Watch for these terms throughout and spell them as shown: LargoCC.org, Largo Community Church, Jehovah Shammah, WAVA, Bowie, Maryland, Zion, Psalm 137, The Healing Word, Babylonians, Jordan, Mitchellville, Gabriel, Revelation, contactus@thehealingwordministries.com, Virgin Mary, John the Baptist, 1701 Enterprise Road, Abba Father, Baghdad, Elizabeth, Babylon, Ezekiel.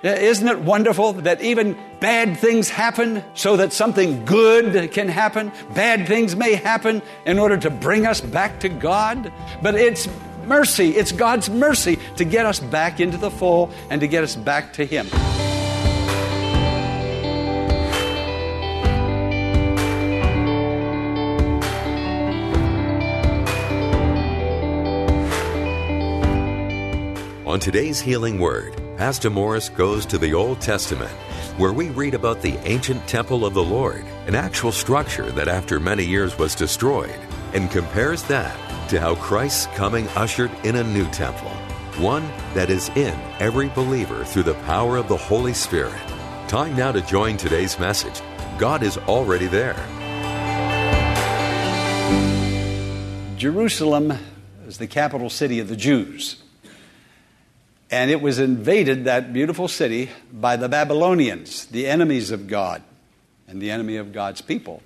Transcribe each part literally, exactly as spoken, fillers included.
Isn't it wonderful that even bad things happen so that something good can happen? Bad things may happen in order to bring us back to God. But it's mercy, it's God's mercy to get us back into the fold and to get us back to Him. On today's Healing Word, Pastor Morris goes to the Old Testament, where we read about the ancient temple of the Lord, an actual structure that after many years was destroyed, and compares that to how Christ's coming ushered in a new temple, one that is in every believer through the power of the Holy Spirit. Time now to join today's message. God is already there. Jerusalem is the capital city of the Jews. And it was invaded, that beautiful city, by the Babylonians, the enemies of God and the enemy of God's people.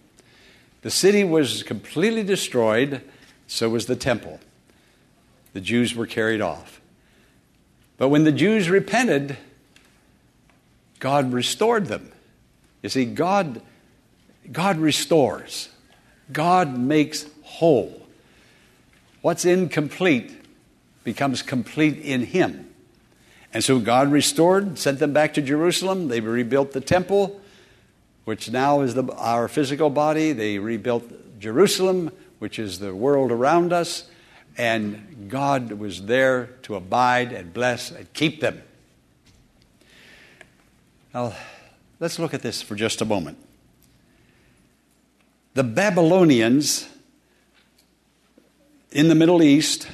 The city was completely destroyed, so was the temple. The Jews were carried off. But when the Jews repented, God restored them. You see, God, God restores. God makes whole. What's incomplete becomes complete in Him. And so God restored, sent them back to Jerusalem. They rebuilt the temple, which now is the, our physical body. They rebuilt Jerusalem, which is the world around us. And God was there to abide and bless and keep them. Now, let's look at this for just a moment. The Babylonians in the Middle East,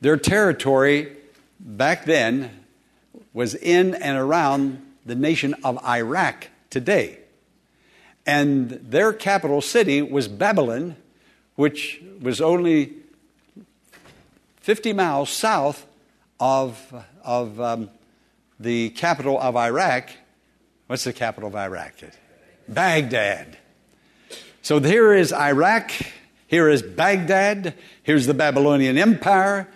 their territory back then was in and around the nation of Iraq today. And their capital city was Babylon, which was only fifty miles south of, of um, the capital of Iraq. What's the capital of Iraq? Baghdad. So here is Iraq, here is Baghdad, here's the Babylonian Empire.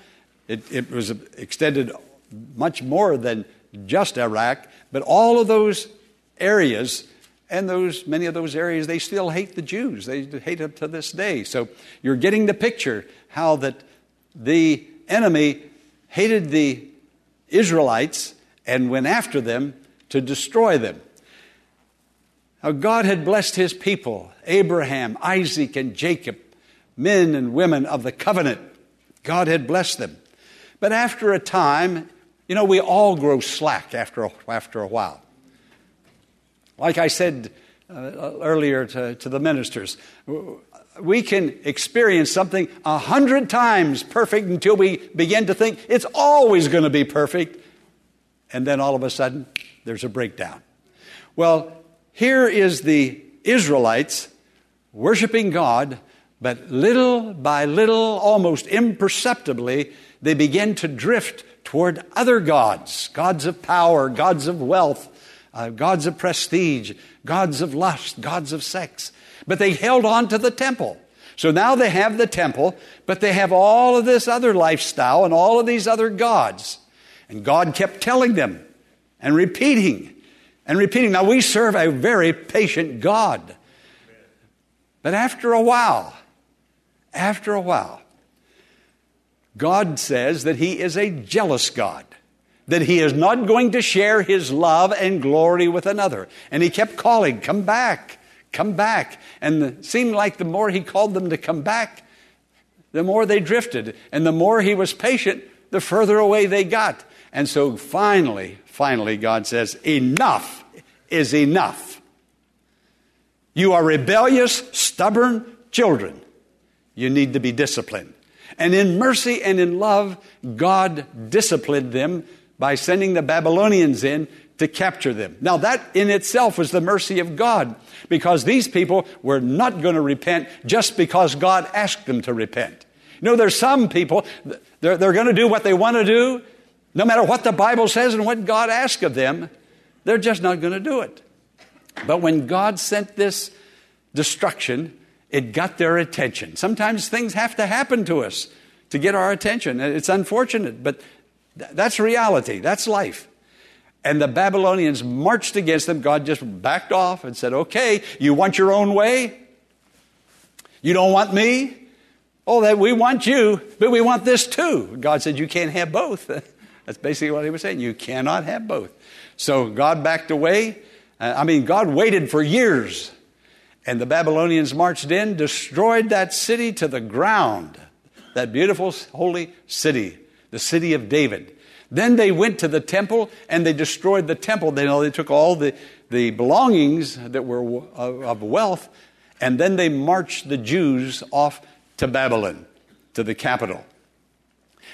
It, it was extended much more than just Iraq, but all of those areas, and those many of those areas, they still hate the Jews. They hate them to this day. So you're getting the picture how that the enemy hated the Israelites and went after them to destroy them. Now God had blessed His people, Abraham, Isaac, and Jacob, men and women of the covenant. God had blessed them. But after a time, you know, we all grow slack after a, after a while. Like I said uh, earlier to, to the ministers, we can experience something a hundred times perfect until we begin to think it's always going to be perfect. And then all of a sudden, there's a breakdown. Well, here is the Israelites worshiping God, but little by little, almost imperceptibly, they begin to drift toward other gods, gods of power, gods of wealth, uh, gods of prestige, gods of lust, gods of sex. But they held on to the temple. So now they have the temple, but they have all of this other lifestyle and all of these other gods. And God kept telling them and repeating and repeating. Now we serve a very patient God. But after a while, after a while, God says that He is a jealous God, that He is not going to share His love and glory with another. And He kept calling, come back, come back. And it seemed like the more He called them to come back, the more they drifted. And the more He was patient, the further away they got. And so finally, finally, God says, enough is enough. You are rebellious, stubborn children. You need to be disciplined. And in mercy and in love, God disciplined them by sending the Babylonians in to capture them. Now that in itself was the mercy of God, because these people were not going to repent just because God asked them to repent. You know, there's some people, they're, they're going to do what they want to do, no matter what the Bible says and what God asks of them. They're just not going to do it. But when God sent this destruction, it got their attention. Sometimes things have to happen to us to get our attention. It's unfortunate, but th- that's reality. That's life. And the Babylonians marched against them. God just backed off and said, okay, you want your own way? You don't want me? Oh, that we want you, but we want this too. God said, you can't have both. That's basically what he was saying. You cannot have both. So God backed away. Uh, I mean, God waited for years. And the Babylonians marched in, destroyed that city to the ground, that beautiful holy city, the city of David. Then they went to the temple and they destroyed the temple. They, you know, they took all the, the belongings that were of, of wealth, and then they marched the Jews off to Babylon, to the capital.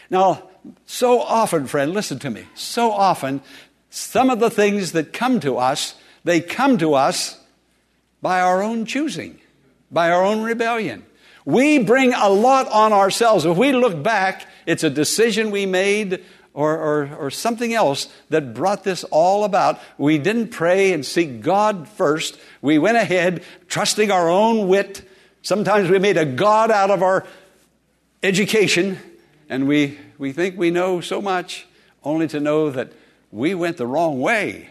Now, so often, friend, listen to me, so often some of the things that come to us, they come to us by our own choosing, by our own rebellion. We bring a lot on ourselves. If we look back, it's a decision we made or, or, or something else that brought this all about. We didn't pray and seek God first. We went ahead trusting our own wit. Sometimes we made a God out of our education, and we, we think we know so much, only to know that we went the wrong way.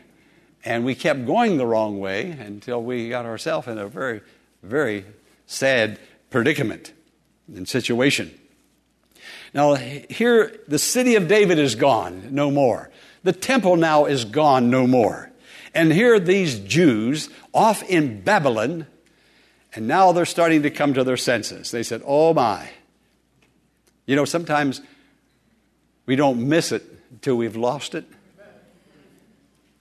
And we kept going the wrong way until we got ourselves in a very, very sad predicament and situation. Now, here, the city of David is gone no more. The temple now is gone no more. And here are these Jews off in Babylon, and now they're starting to come to their senses. They said, oh my. You know, sometimes we don't miss it until we've lost it.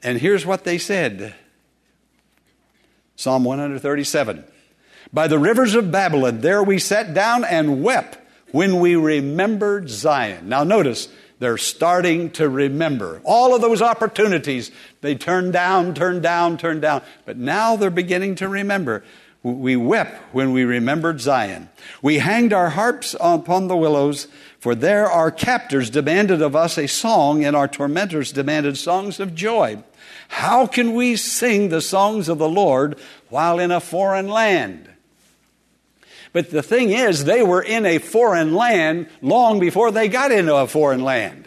And here's what they said. Psalm one thirty-seven. By the rivers of Babylon, there we sat down and wept when we remembered Zion. Now notice, they're starting to remember. All of those opportunities, they turned down, turned down, turned down. But now they're beginning to remember. We wept when we remembered Zion. We hanged our harps upon the willows, for there our captors demanded of us a song, and our tormentors demanded songs of joy. How can we sing the songs of the Lord while in a foreign land? But the thing is, they were in a foreign land long before they got into a foreign land.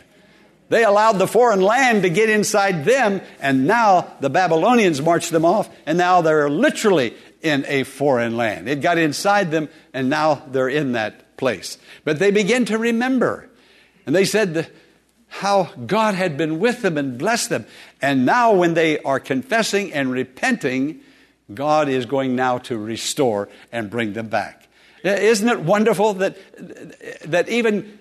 They allowed the foreign land to get inside them, and now the Babylonians marched them off, and now they're literally in a foreign land. It got inside them, and now they're in that place. But they began to remember. And they said how God had been with them and blessed them. And now when they are confessing and repenting, God is going now to restore and bring them back. Isn't it wonderful that, that even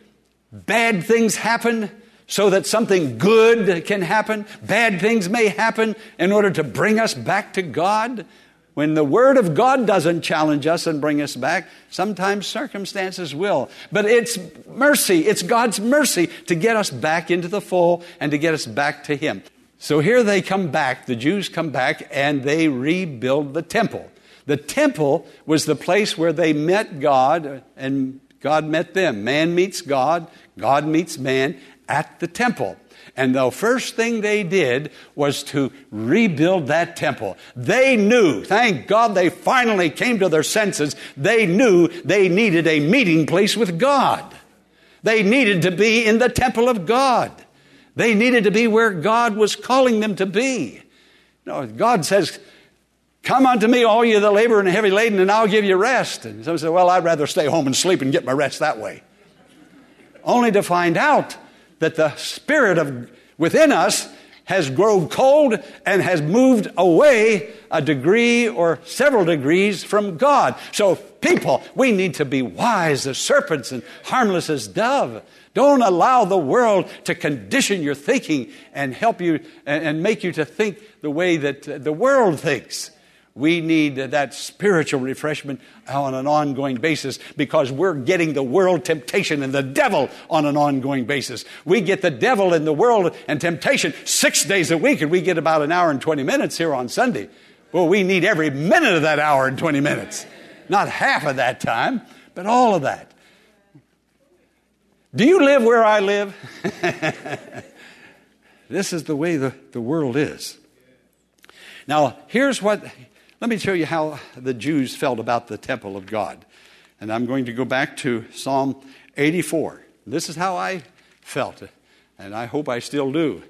bad things happen so that something good can happen? Bad things may happen in order to bring us back to God. When the Word of God doesn't challenge us and bring us back, sometimes circumstances will. But it's mercy, it's God's mercy to get us back into the fold and to get us back to Him. So here they come back, the Jews come back, and they rebuild the temple. The temple was the place where they met God, and God met them. Man meets God, God meets man at the temple. And the first thing they did was to rebuild that temple. They knew, thank God they finally came to their senses, they knew they needed a meeting place with God. They needed to be in the temple of God. They needed to be where God was calling them to be. No, God says, come unto me, all you that labor and heavy laden, and I'll give you rest. And some say, well, I'd rather stay home and sleep and get my rest that way. Only to find out that the spirit of within us has grown cold and has moved away a degree or several degrees from God. So people, we need to be wise as serpents and harmless as dove. Don't allow the world to condition your thinking and help you and make you to think the way that the world thinks. We need that spiritual refreshment on an ongoing basis because we're getting the world temptation and the devil on an ongoing basis. We get the devil and the world and temptation six days a week, and we get about an hour and twenty minutes here on Sunday. Well, we need every minute of that hour and twenty minutes. Not half of that time, but all of that. Do you live where I live? This is the way the, the world is. Now, here's what, let me show you how the Jews felt about the temple of God. And I'm going to go back to Psalm eighty-four. This is how I felt, and I hope I still do,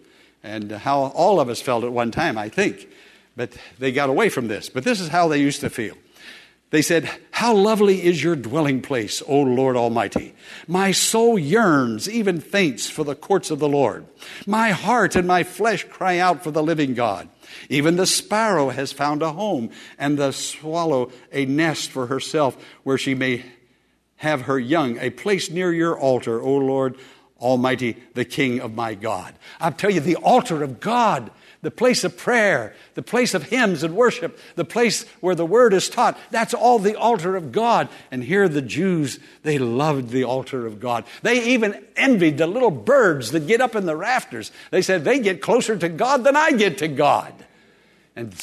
and how all of us felt at one time, I think. But they got away from this. But this is how they used to feel. They said, "How lovely is your dwelling place, O Lord Almighty. My soul yearns, even faints, for the courts of the Lord. My heart and my flesh cry out for the living God. Even the sparrow has found a home, and the swallow a nest for herself, where she may have her young, a place near your altar, O Lord Almighty, the King of my God." I'll tell you, the altar of God, the place of prayer, the place of hymns and worship, the place where the word is taught. That's all the altar of God. And here the Jews, they loved the altar of God. They even envied the little birds that get up in the rafters. They said, they get closer to God than I get to God. And,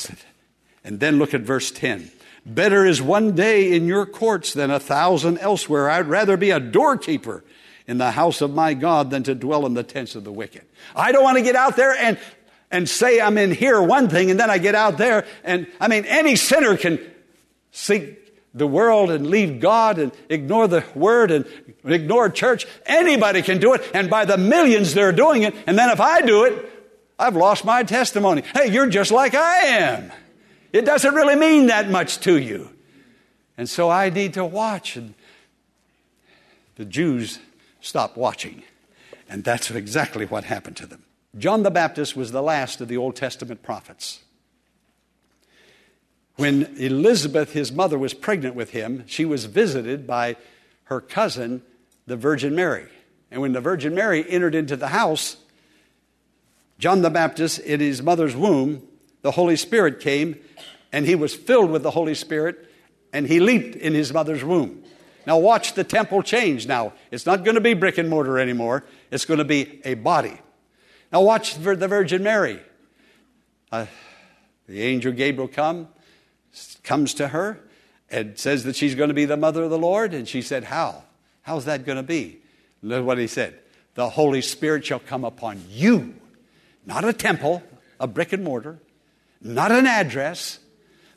and then look at verse ten. "Better is one day in your courts than a thousand elsewhere. I'd rather be a doorkeeper in the house of my God than to dwell in the tents of the wicked." I don't want to get out there and And say I'm in here one thing, and then I get out there. And I mean, any sinner can seek the world and leave God and ignore the word and ignore church. Anybody can do it. And by the millions they're doing it. And then if I do it, I've lost my testimony. Hey, you're just like I am. It doesn't really mean that much to you. And so I need to watch. And the Jews stopped watching. And that's exactly what happened to them. John the Baptist was the last of the Old Testament prophets. When Elizabeth, his mother, was pregnant with him, she was visited by her cousin, the Virgin Mary. And when the Virgin Mary entered into the house, John the Baptist, in his mother's womb, the Holy Spirit came, and he was filled with the Holy Spirit, and he leaped in his mother's womb. Now watch the temple change now. It's not going to be brick and mortar anymore. It's going to be a body. Now watch the Virgin Mary. Uh, the angel Gabriel come, comes to her and says that she's going to be the mother of the Lord. And she said, how? How's that going to be? Look what he said. The Holy Spirit shall come upon you. Not a temple, a brick and mortar, not an address,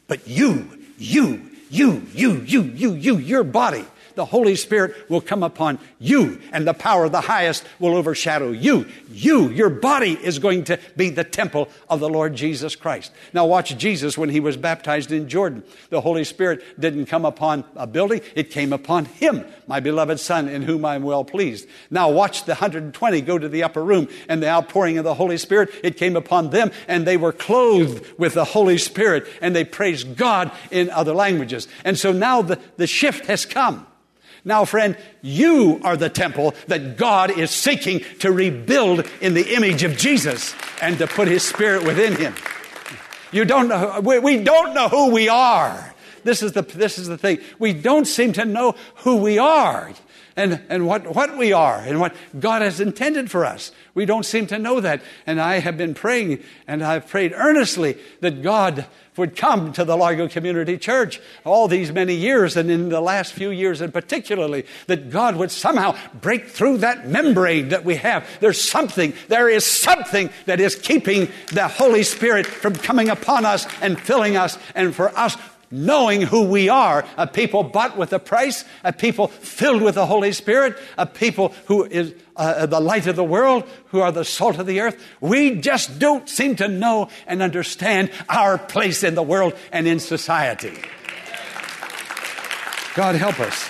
but you, you, you, you, you, you, you, your body. The Holy Spirit will come upon you, and the power of the highest will overshadow you. You, your body is going to be the temple of the Lord Jesus Christ. Now watch Jesus when he was baptized in Jordan. The Holy Spirit didn't come upon a building. It came upon him, my beloved Son, in whom I am well pleased. Now watch the one hundred twenty go to the upper room, and the outpouring of the Holy Spirit, it came upon them, and they were clothed with the Holy Spirit, and they praised God in other languages. And so now the, the shift has come. Now, friend, you are the temple that God is seeking to rebuild in the image of Jesus and to put his spirit within him. You don't know, we don't know who we are. This is the, this is the thing. We don't seem to know who we are and, and what, what we are and what God has intended for us. We don't seem to know that. And I have been praying, and I've prayed earnestly that God would come to the Largo Community Church all these many years, and in the last few years and particularly, that God would somehow break through that membrane that we have. There's something, there is something that is keeping the Holy Spirit from coming upon us and filling us, and for us knowing who we are, a people bought with a price, a people filled with the Holy Spirit, a people who is uh, the light of the world, who are the salt of the earth. We just don't seem to know and understand our place in the world and in society. God help us.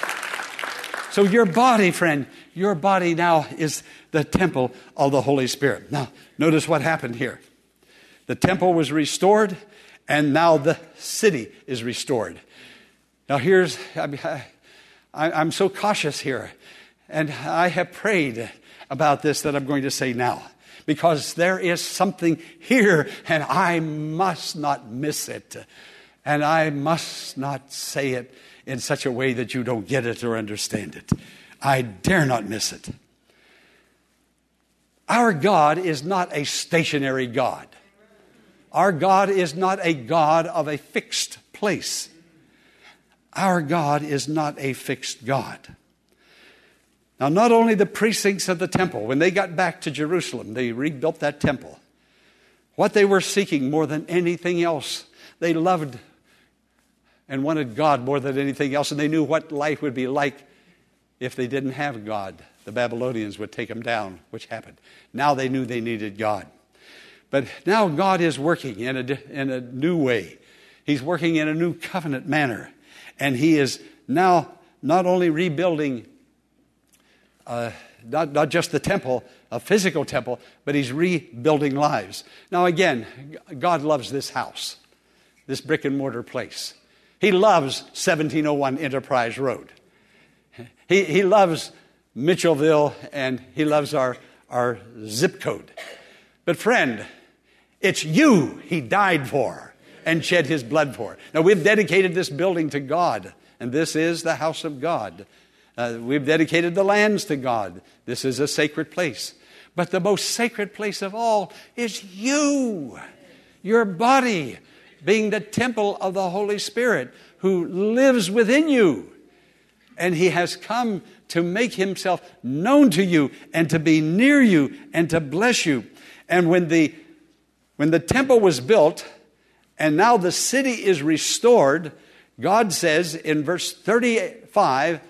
So your body, friend, your body now is the temple of the Holy Spirit. Now, notice what happened here. The temple was restored, and now the city is restored. Now here's, I, I, I'm so cautious here. And I have prayed about this that I'm going to say now, because there is something here and I must not miss it. And I must not say it in such a way that you don't get it or understand it. I dare not miss it. Our God is not a stationary God. Our God is not a God of a fixed place. Our God is not a fixed God. Now, not only the precincts of the temple, when they got back to Jerusalem, they rebuilt that temple. What they were seeking more than anything else, they loved and wanted God more than anything else, and they knew what life would be like if they didn't have God. The Babylonians would take them down, which happened. Now they knew they needed God. But now God is working in a, in a new way. He's working in a new covenant manner. And he is now not only rebuilding uh, not, not just the temple, a physical temple, but he's rebuilding lives. Now again, God loves this house, this brick and mortar place. He loves seventeen oh one Enterprise Road. He, he loves Mitchellville, and he loves our, our zip code. But friend, it's you he died for and shed his blood for. Now, we've dedicated this building to God, and this is the house of God. Uh, we've dedicated the lands to God. This is a sacred place. But the most sacred place of all is you, your body, being the temple of the Holy Spirit who lives within you. And he has come to make himself known to you and to be near you and to bless you. And when the when the temple was built, and now the city is restored, God says in verse thirty-five,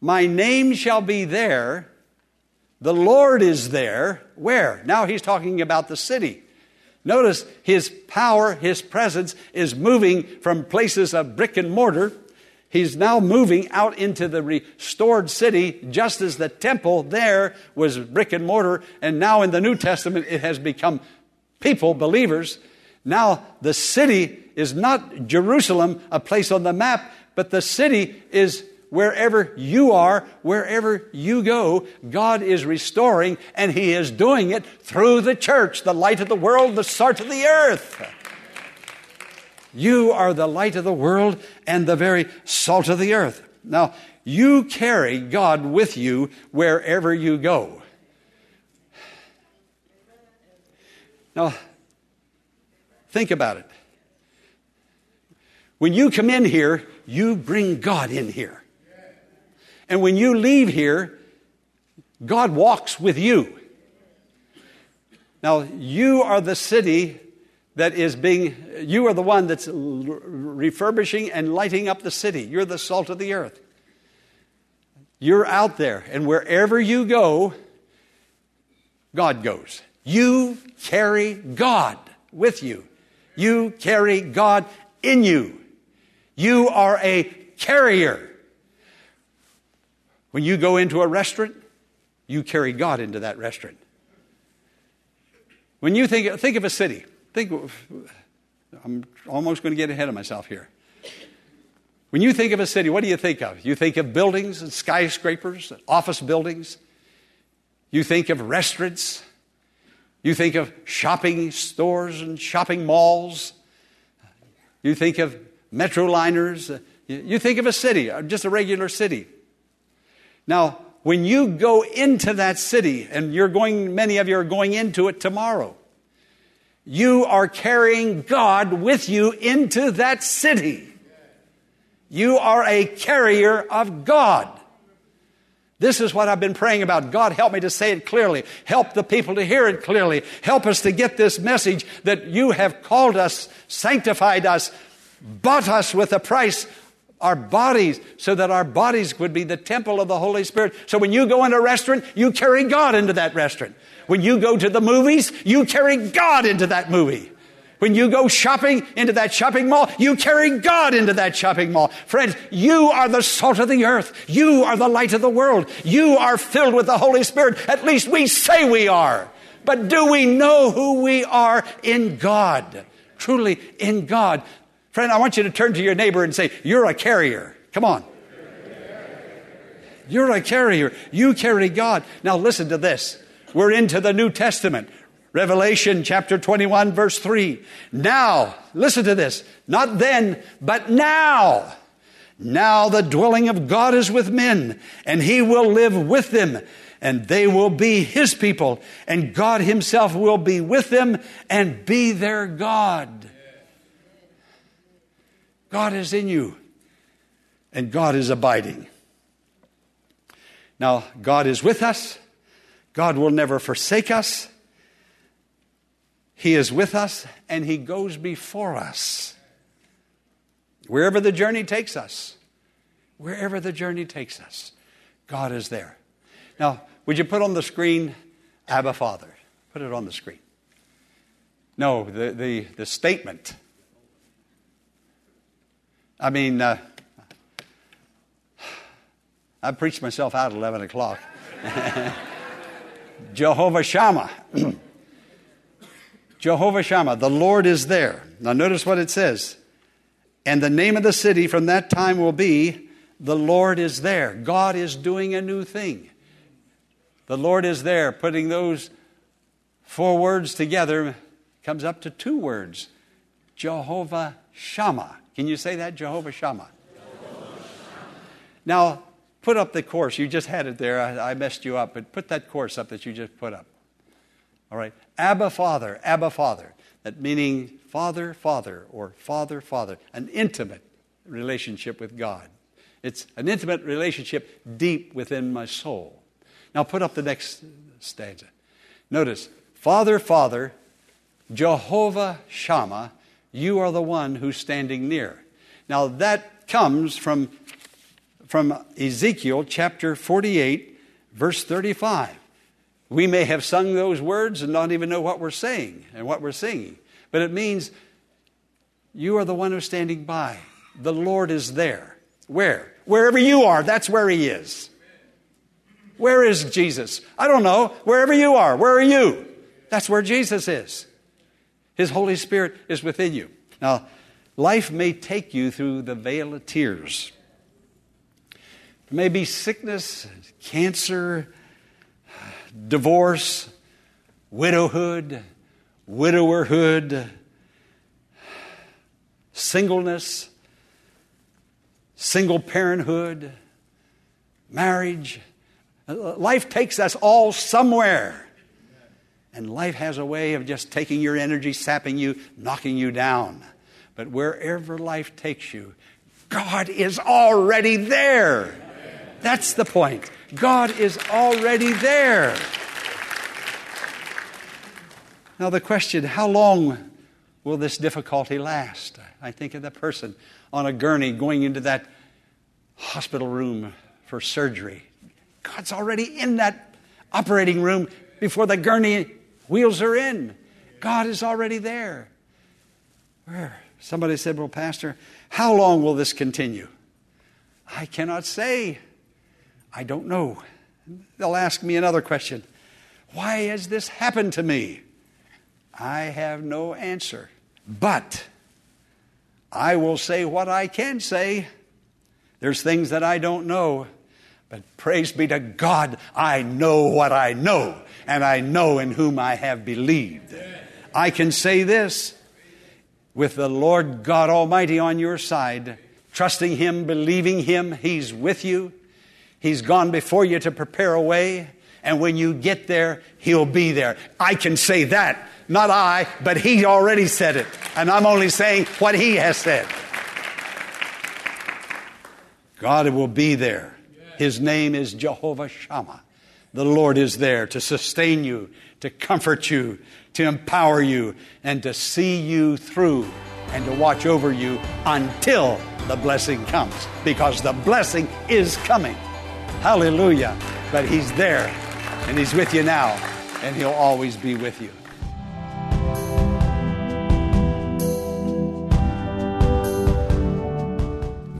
my name shall be there, the Lord is there. Where? Now he's talking about the city. Notice his power, his presence is moving from places of brick and mortar. He's now moving out into the restored city, just as the temple there was brick and mortar. And now in the New Testament, it has become people, believers. Now the city is not Jerusalem, a place on the map, but the city is wherever you are, wherever you go. God is restoring, and he is doing it through the church, the light of the world, the salt of the earth. You are the light of the world and the very salt of the earth. Now, you carry God with you wherever you go. Now, think about it. When you come in here, you bring God in here. And when you leave here, God walks with you. Now, you are the city that is being, you are the one that's refurbishing and lighting up the city. You're the salt of the earth. You're out there, and wherever you go, God goes. You carry God with you. You carry God in you. You are a carrier. When you go into a restaurant, you carry God into that restaurant. When you think, think of a city. Think, I'm almost going to get ahead of myself here. When you think of a city, what do you think of? You think of buildings and skyscrapers, and office buildings. You think of restaurants. You think of shopping stores and shopping malls. You think of metro liners. You think of a city, just a regular city. Now, when you go into that city, and you're going, many of you are going into it tomorrow, you are carrying God with you into that city. You are a carrier of God. This is what I've been praying about. God, help me to say it clearly. Help the people to hear it clearly. Help us to get this message that you have called us, sanctified us, bought us with a price, our bodies, so that our bodies would be the temple of the Holy Spirit. So when you go into a restaurant, you carry God into that restaurant. When you go to the movies, you carry God into that movie. When you go shopping into that shopping mall, you carry God into that shopping mall. Friends, you are the salt of the earth. You are the light of the world. You are filled with the Holy Spirit. At least we say we are. But do we know who we are in God? Truly in God. Friend, I want you to turn to your neighbor and say, you're a carrier. Come on. You're a carrier. You carry God. Now listen to this. We're into the New Testament. Revelation chapter twenty-one, verse three. Now, listen to this, not then, but now. Now the dwelling of God is with men, and he will live with them, and they will be his people, and God himself will be with them and be their God. God is in you, and God is abiding. Now, God is with us. God will never forsake us. He is with us, and he goes before us. Wherever the journey takes us, wherever the journey takes us, God is there. Now, would you put on the screen, Abba Father? Put it on the screen. No, the, the, the statement. I mean, uh, I preached myself out at eleven o'clock. Jehovah Shammah. Jehovah Shammah, the Lord is there. Now notice what it says. And the name of the city from that time will be, the Lord is there. God is doing a new thing. The Lord is there. Putting those four words together comes up to two words. Jehovah Shammah. Can you say that? Jehovah Shammah. Jehovah Shammah. Now, put up the course. You just had it there. I, I messed you up. But put that course up that you just put up. All right. Abba Father. Abba Father. That meaning Father, Father, or Father, Father. An intimate relationship with God. It's an intimate relationship deep within my soul. Now, put up the next stanza. Notice, Father, Father, Jehovah Shammah, you are the one who's standing near. Now that comes from, from Ezekiel chapter forty-eight, verse thirty-five. We may have sung those words and not even know what we're saying and what we're singing. But it means you are the one who's standing by. The Lord is there. Where? Wherever you are, that's where he is. Where is Jesus? I don't know. Wherever you are, where are you? That's where Jesus is. His Holy Spirit is within you. Now, life may take you through the veil of tears. There may be sickness, cancer, divorce, widowhood, widowerhood, singleness, single parenthood, marriage. Life takes us all somewhere. And life has a way of just taking your energy, sapping you, knocking you down. But wherever life takes you, God is already there. That's the point. God is already there. Now the question, how long will this difficulty last? I think of the person on a gurney going into that hospital room for surgery. God's already in that operating room before the gurney wheels are in. God is already there. Where? Somebody said, well, Pastor, how long will this continue? I cannot say. I don't know. They'll ask me another question. Why has this happened to me? I have no answer. But I will say what I can say. There's things that I don't know. But praise be to God, I know what I know, and I know in whom I have believed. I can say this, with the Lord God Almighty on your side, trusting him, believing him, he's with you. He's gone before you to prepare a way, and when you get there, he'll be there. I can say that, not I, but he already said it, and I'm only saying what he has said. God will be there. His name is Jehovah Shammah. The Lord is there to sustain you, to comfort you, to empower you, and to see you through and to watch over you until the blessing comes, because the blessing is coming. Hallelujah. But he's there, and he's with you now, and he'll always be with you.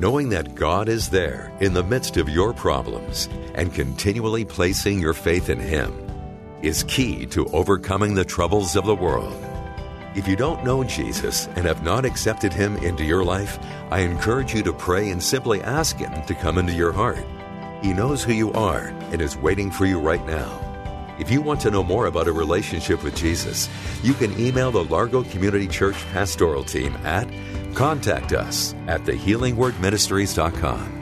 Knowing that God is there in the midst of your problems and continually placing your faith in Him is key to overcoming the troubles of the world. If you don't know Jesus and have not accepted Him into your life, I encourage you to pray and simply ask Him to come into your heart. He knows who you are and is waiting for you right now. If you want to know more about a relationship with Jesus, you can email the Largo Community Church Pastoral Team at contact us at the healing word ministries dot com.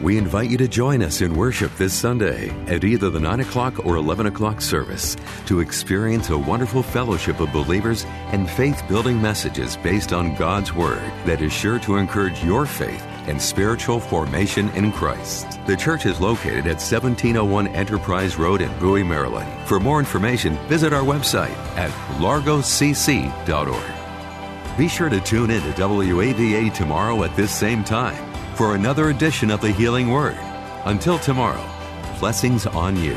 We invite you to join us in worship this Sunday at either the nine o'clock or eleven o'clock service to experience a wonderful fellowship of believers and faith-building messages based on God's Word that is sure to encourage your faith and spiritual formation in Christ. The church is located at seventeen oh one Enterprise Road in Bowie, Maryland. For more information, visit our website at Largo C C dot org. Be sure to tune in to W A V A tomorrow at this same time for another edition of The Healing Word. Until tomorrow, blessings on you.